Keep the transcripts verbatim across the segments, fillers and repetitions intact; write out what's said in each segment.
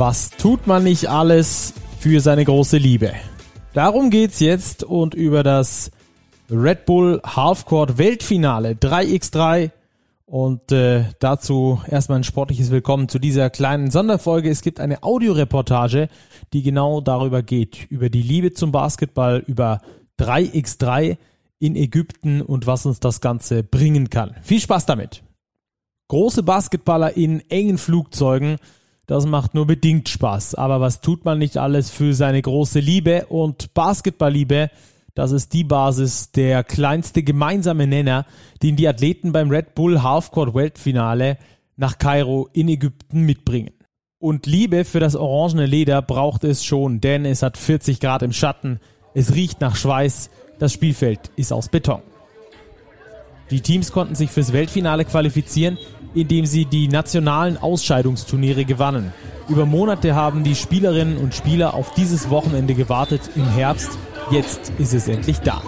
Was tut man nicht alles für seine große Liebe? Darum geht's jetzt und über das Red Bull Halfcourt Weltfinale drei gegen drei. Und äh, dazu erstmal ein sportliches Willkommen zu dieser kleinen Sonderfolge. Es gibt eine Audioreportage, die genau darüber geht. Über die Liebe zum Basketball, über drei gegen drei in Ägypten und was uns das Ganze bringen kann. Viel Spaß damit! Große Basketballer in engen Flugzeugen, das macht nur bedingt Spaß. Aber was tut man nicht alles für seine große Liebe? Und Basketballliebe, das ist die Basis, der kleinste gemeinsame Nenner, den die Athleten beim Red Bull Halfcourt Weltfinale nach Kairo in Ägypten mitbringen. Und Liebe für das orangene Leder braucht es schon, denn es hat vierzig Grad im Schatten, es riecht nach Schweiß, das Spielfeld ist aus Beton. Die Teams konnten sich fürs Weltfinale qualifizieren, indem sie die nationalen Ausscheidungsturniere gewannen. Über Monate haben die Spielerinnen und Spieler auf dieses Wochenende gewartet im Herbst. Jetzt ist es endlich da.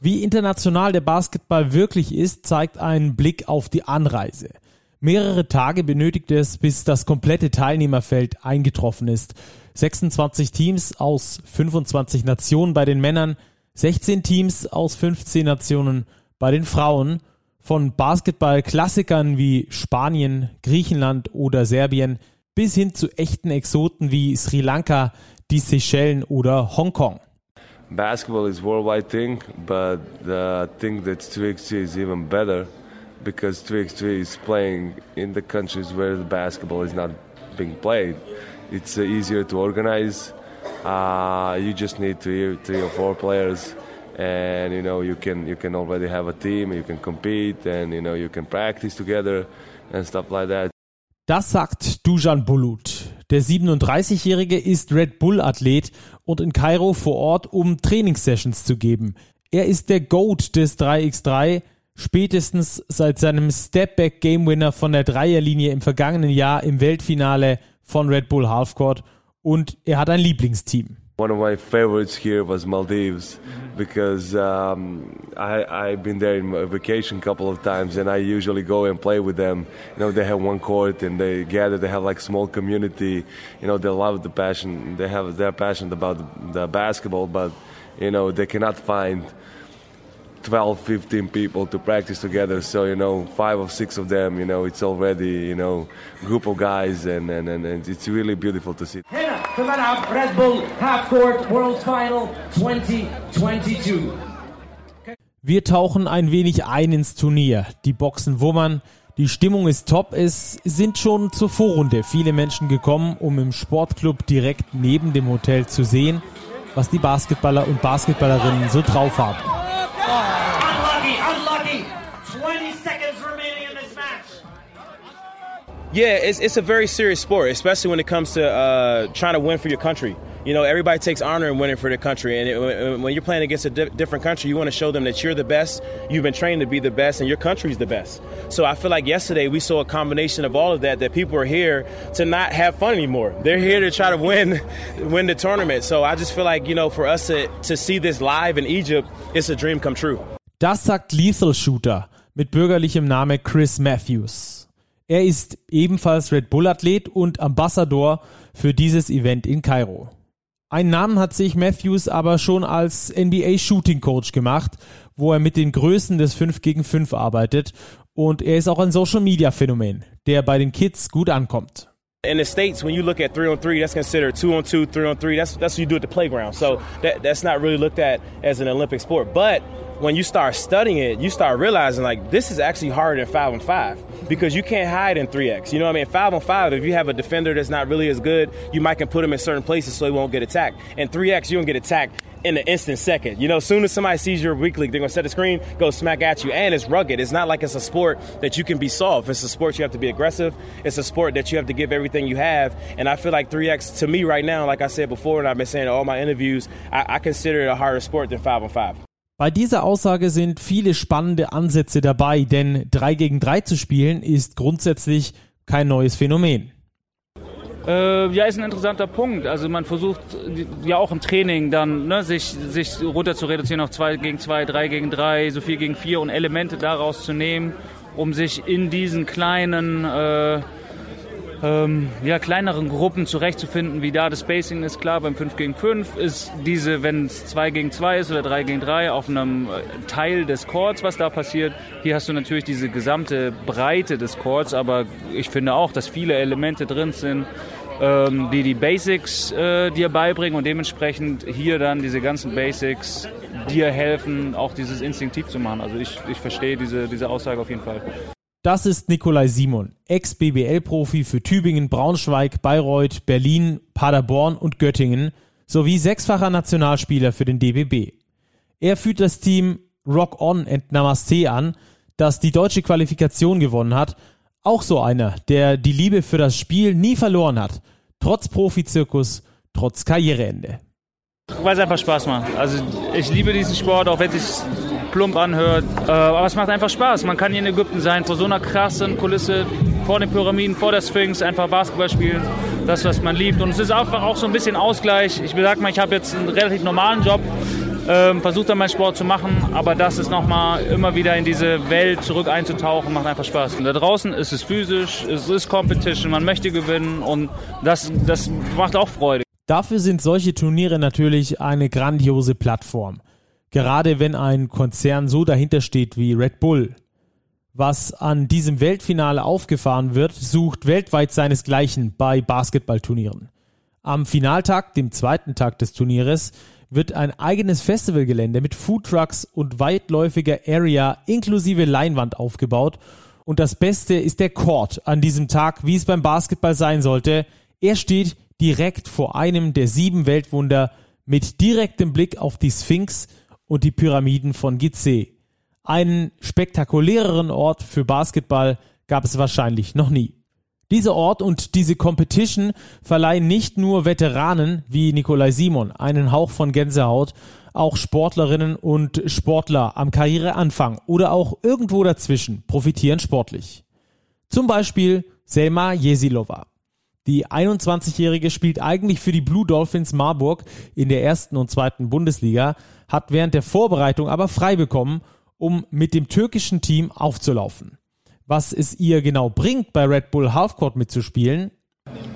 Wie international der Basketball wirklich ist, zeigt ein Blick auf die Anreise. Mehrere Tage benötigte es, bis das komplette Teilnehmerfeld eingetroffen ist. sechsundzwanzig Teams aus fünfundzwanzig Nationen bei den Männern, sechzehn Teams aus fünfzehn Nationen bei den Frauen. Von Basketball-Klassikern wie Spanien, Griechenland oder Serbien bis hin zu echten Exoten wie Sri Lanka, die Seychellen oder Hongkong. Basketball is a worldwide thing, but I think that two gegen two is even better. Because two gegen two is playing in the countries where the basketball is not being played. It's uh, easier to organize. Uh, you just need three, three or four players, and you know you can you can already have a team. You can compete, and you know you can practice together and stuff like that. Das sagt Dušan Bulut. Der siebenunddreißigjährige ist Red Bull-Athlet und in Kairo vor Ort, um Trainingssessions zu geben. Er ist der Goat des drei gegen drei. Spätestens seit seinem Stepback-Game-Winner von der Dreierlinie im vergangenen Jahr im Weltfinale von Red Bull Halfcourt, und er hat ein Lieblingsteam. One of my favorites here was Maldives because um, I, I've been there in a vacation a couple of times and I usually go and play with them. You know, they have one court and they gather, they have like small community. You know, they love the passion, they have their passion about the basketball, but you know, they cannot find twelve, fifteen people to practice together, so you know, five or six of them, you know, it's already, you know, group of guys, and and and, and it's really beautiful to see. Hannah Kavanagh, Red Bull Halfcourt World Final zwanzig zweiundzwanzig. Wir tauchen ein wenig ein ins Turnier. Die Boxen wummern, die Stimmung ist top. Es sind schon zur Vorrunde viele Menschen gekommen, um im Sportclub direkt neben dem Hotel zu sehen, was die Basketballer und Basketballerinnen so drauf haben. Yeah, it's it's a very serious sport, especially when it comes to uh, trying to win for your country. You know, everybody takes honor in winning for their country, and it, when you're playing against a di- different country, you want to show them that you're the best, you've been trained to be the best, and your country's the best. So I feel like yesterday we saw a combination of all of that, that people are here to not have fun anymore. They're here to try to win win the tournament. So I just feel like, you know, for us to, to see this live in Egypt, it's a dream come true. Das sagt Lethal Shooter mit bürgerlichem Namen Chris Matthews. Er ist ebenfalls Red Bull-Athlet und Ambassador für dieses Event in Kairo. Einen Namen hat sich Matthews aber schon als N B A-Shooting-Coach gemacht, wo er mit den Größen des fünf gegen fünf arbeitet. Und er ist auch ein Social-Media-Phänomen, der bei den Kids gut ankommt. In the States, when you look at three on three, that's considered two on two, three on three. That's that's what you do at the playground. So that that's not really looked at as an Olympic sport. But when you start studying it, you start realizing like this is actually harder than five on five because you can't hide in three X. You know what I mean? Five on five, if you have a defender that's not really as good, you might can put him in certain places so he won't get attacked. And three X, you don't get attacked in an instant second. You know, as soon as somebody sees your weak link, they're going to set the screen, go smack at you. And it's rugged. It's not like it's a sport that you can be soft. It's a sport you have to be aggressive. It's a sport that you have to give everything you have. And I feel like three X, to me right now, like I said before, and I've been saying in all my interviews, I, I consider it a harder sport than five on five. Bei dieser Aussage sind viele spannende Ansätze dabei, denn drei gegen drei zu spielen ist grundsätzlich kein neues Phänomen. Äh, ja, ist ein interessanter Punkt. Also man versucht ja auch im Training dann, ne, sich, sich runter zu reduzieren auf zwei gegen zwei, drei gegen drei, so vier gegen vier und Elemente daraus zu nehmen, um sich in diesen kleinen, äh, ähm, ja, kleineren Gruppen zurechtzufinden, wie da das Spacing ist. Klar, beim fünf gegen fünf ist diese, wenn es zwei gegen zwei ist oder drei gegen drei, auf einem Teil des Courts, was da passiert. Hier hast du natürlich diese gesamte Breite des Courts, aber ich finde auch, dass viele Elemente drin sind, ähm, die die Basics äh, dir beibringen und dementsprechend hier dann diese ganzen Basics dir helfen, auch dieses instinktiv zu machen. Also ich, ich verstehe diese, diese Aussage auf jeden Fall. Das ist Nikolai Simon, Ex-B B L-Profi für Tübingen, Braunschweig, Bayreuth, Berlin, Paderborn und Göttingen sowie sechsfacher Nationalspieler für den D B B. Er führt das Team Rock On and Namaste an, das die deutsche Qualifikation gewonnen hat. Auch so einer, der die Liebe für das Spiel nie verloren hat, trotz Profizirkus, trotz Karriereende. Weil es einfach Spaß macht. Also ich liebe diesen Sport, auch wenn es sich plump anhört. Aber es macht einfach Spaß. Man kann hier in Ägypten sein, vor so einer krassen Kulisse, vor den Pyramiden, vor der Sphinx, einfach Basketball spielen. Das, was man liebt. Und es ist einfach auch so ein bisschen Ausgleich. Ich sag mal, ich habe jetzt einen relativ normalen Job, versuche dann meinen Sport zu machen. Aber das ist nochmal, immer wieder in diese Welt zurück einzutauchen, macht einfach Spaß. Und da draußen ist es physisch, es ist Competition, man möchte gewinnen. Und das, das macht auch Freude. Dafür sind solche Turniere natürlich eine grandiose Plattform, gerade wenn ein Konzern so dahinter steht wie Red Bull. Was an diesem Weltfinale aufgefahren wird, sucht weltweit seinesgleichen bei Basketballturnieren. Am Finaltag, dem zweiten Tag des Turnieres, wird ein eigenes Festivalgelände mit Foodtrucks und weitläufiger Area inklusive Leinwand aufgebaut. Und das Beste ist der Court an diesem Tag, wie es beim Basketball sein sollte. Er steht direkt vor einem der sieben Weltwunder mit direktem Blick auf die Sphinx und die Pyramiden von Gizeh. Einen spektakuläreren Ort für Basketball gab es wahrscheinlich noch nie. Dieser Ort und diese Competition verleihen nicht nur Veteranen wie Nikolai Simon einen Hauch von Gänsehaut, auch Sportlerinnen und Sportler am Karriereanfang oder auch irgendwo dazwischen profitieren sportlich. Zum Beispiel Selma Jesilova. Die einundzwanzigjährige spielt eigentlich für die Blue Dolphins Marburg in der ersten und zweiten Bundesliga, hat während der Vorbereitung aber frei bekommen, um mit dem türkischen Team aufzulaufen. Was es ihr genau bringt, bei Red Bull Halfcourt mitzuspielen?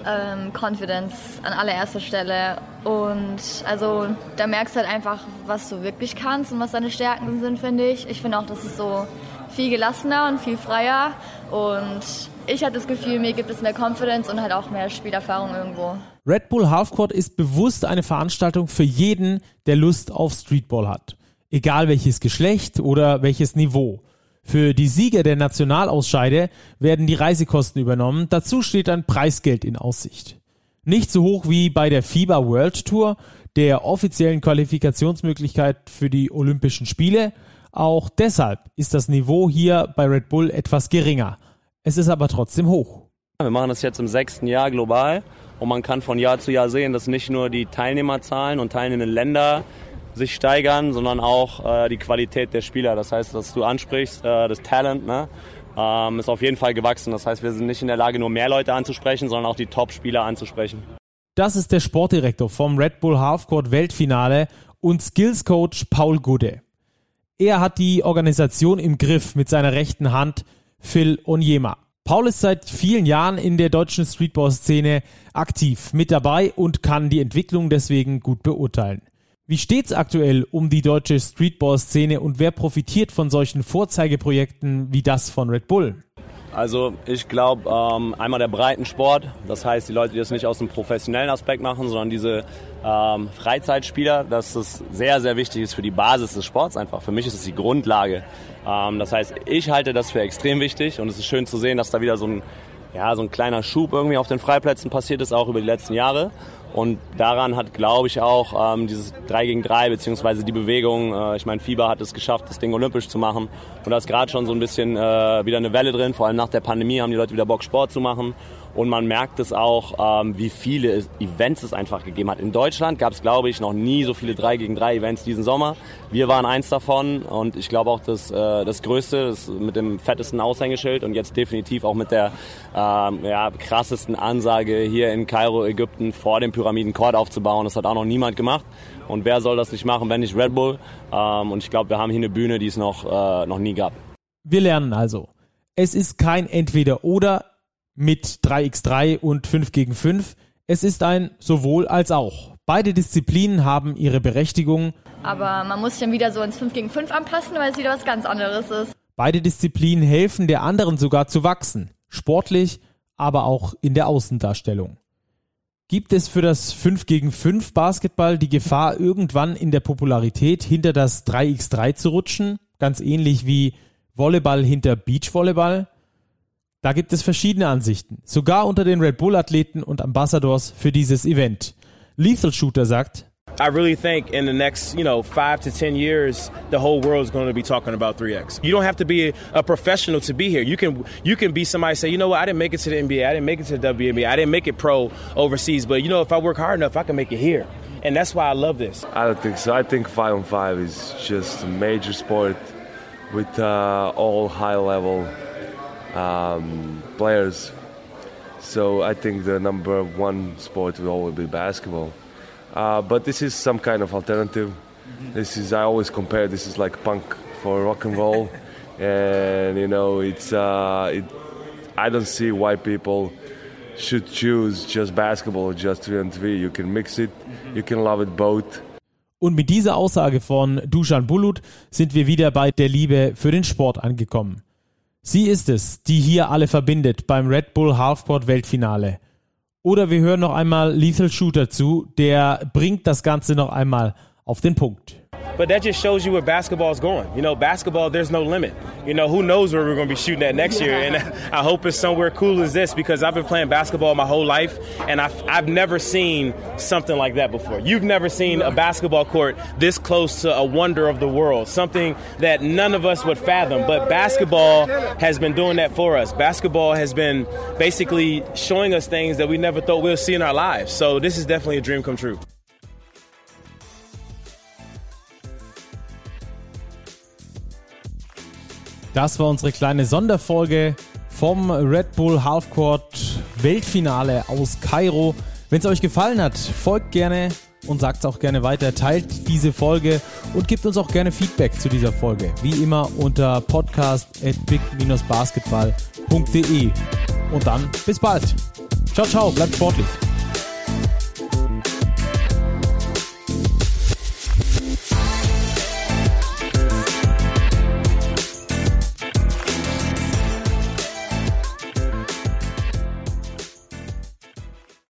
Ähm, Confidence an allererster Stelle. Und also da merkst du halt einfach, was du wirklich kannst und was deine Stärken sind, finde ich. Ich finde auch, das ist so viel gelassener und viel freier. Und ich hatte das Gefühl, mir gibt es mehr Confidence und halt auch mehr Spielerfahrung irgendwo. Red Bull Halfcourt ist bewusst eine Veranstaltung für jeden, der Lust auf Streetball hat. Egal welches Geschlecht oder welches Niveau. Für die Sieger der Nationalausscheide werden die Reisekosten übernommen. Dazu steht ein Preisgeld in Aussicht. Nicht so hoch wie bei der FIBA World Tour, der offiziellen Qualifikationsmöglichkeit für die Olympischen Spiele. Auch deshalb ist das Niveau hier bei Red Bull etwas geringer. Es ist aber trotzdem hoch. Wir machen das jetzt im sechsten Jahr global und man kann von Jahr zu Jahr sehen, dass nicht nur die Teilnehmerzahlen und teilnehmenden Länder sich steigern, sondern auch äh, die Qualität der Spieler. Das heißt, dass du ansprichst, äh, das Talent, ne, ähm, ist auf jeden Fall gewachsen. Das heißt, wir sind nicht in der Lage, nur mehr Leute anzusprechen, sondern auch die Top-Spieler anzusprechen. Das ist der Sportdirektor vom Red Bull Halfcourt Weltfinale und Skills-Coach Paul Gude. Er hat die Organisation im Griff mit seiner rechten Hand, Phil Onyema. Paul ist seit vielen Jahren in der deutschen Streetball-Szene aktiv mit dabei und kann die Entwicklung deswegen gut beurteilen. Wie steht's aktuell um die deutsche Streetball-Szene und wer profitiert von solchen Vorzeigeprojekten wie das von Red Bull? Also ich glaube, ähm, einmal der Breitensport, das heißt die Leute, die das nicht aus dem professionellen Aspekt machen, sondern diese ähm, Freizeitspieler, dass das sehr, sehr wichtig ist für die Basis des Sports einfach. Für mich ist es die Grundlage. Ähm, das heißt, ich halte das für extrem wichtig und es ist schön zu sehen, dass da wieder so ein, ja, so ein kleiner Schub irgendwie auf den Freiplätzen passiert ist, auch über die letzten Jahre. Und daran hat, glaube ich, auch ähm, dieses drei gegen drei beziehungsweise die Bewegung, äh, ich meine, FIBA hat es geschafft, das Ding olympisch zu machen. Und da ist gerade schon so ein bisschen äh, wieder eine Welle drin. Vor allem nach der Pandemie haben die Leute wieder Bock, Sport zu machen. Und man merkt es auch, ähm, wie viele Events es einfach gegeben hat. In Deutschland gab es, glaube ich, noch nie so viele drei gegen drei Events diesen Sommer. Wir waren eins davon und ich glaube auch das, äh, das Größte, das mit dem fettesten Aushängeschild und jetzt definitiv auch mit der ähm, ja, krassesten Ansage hier in Kairo, Ägypten, vor dem Pyramiden-Court aufzubauen. Das hat auch noch niemand gemacht. Und wer soll das nicht machen, wenn nicht Red Bull? Ähm, und ich glaube, wir haben hier eine Bühne, die es noch, äh, noch nie gab. Wir lernen also, es ist kein Entweder-Oder mit drei gegen drei und fünf gegen fünf. Es ist ein sowohl als auch. Beide Disziplinen haben ihre Berechtigung. Aber man muss sich dann wieder so ins fünf gegen fünf anpassen, weil es wieder was ganz anderes ist. Beide Disziplinen helfen der anderen sogar zu wachsen. Sportlich, aber auch in der Außendarstellung. Gibt es für das fünf gegen fünf Basketball die Gefahr, irgendwann in der Popularität hinter das drei gegen drei zu rutschen? Ganz ähnlich wie Volleyball hinter Beachvolleyball? Da gibt es verschiedene Ansichten, sogar unter den Red Bull-Athleten und Ambassadors für dieses Event. Lethal Shooter sagt: I really think in the next, you know, five to ten years, the whole world is going to be talking about three X. You don't have to be a professional to be here. You can you can be somebody say, you know what, I didn't make it to the N B A, I didn't make it to the W N B A, I didn't make it pro overseas, but you know, if I work hard enough, I can make it here. And that's why I love this. I don't think so. I think five on five is just a major sport with uh, all high level um, players. So I think the number one sport will always be basketball. Uh, but this is some kind of alternative. This is, I always compare, this is like punk for rock and roll. And, you know, it's, uh, it, I don't see why people should choose just basketball or just three on three. You can mix it, you can love it both. Und mit dieser Aussage von Dušan Bulut sind wir wieder bei der Liebe für den Sport angekommen. Sie ist es, die hier alle verbindet beim Red Bull Halfcourt Weltfinale. Oder wir hören noch einmal Lethal Shooter zu, der bringt das Ganze noch einmal auf den Punkt. But that just shows you where basketball is going. You know, basketball, there's no limit. You know, who knows where we're going to be shooting at next year? And I hope it's somewhere cool as this, because I've been playing basketball my whole life, and I've, I've never seen something like that before. You've never seen a basketball court this close to a wonder of the world, something that none of us would fathom. But basketball has been doing that for us. Basketball has been basically showing us things that we never thought we'll see in our lives. So this is definitely a dream come true. Das war unsere kleine Sonderfolge vom Red Bull Halfcourt Weltfinale aus Kairo. Wenn es euch gefallen hat, folgt gerne und sagt es auch gerne weiter. Teilt diese Folge und gebt uns auch gerne Feedback zu dieser Folge. Wie immer unter podcast at big dash basketball punkt de. Und dann bis bald. Ciao, ciao, bleibt sportlich.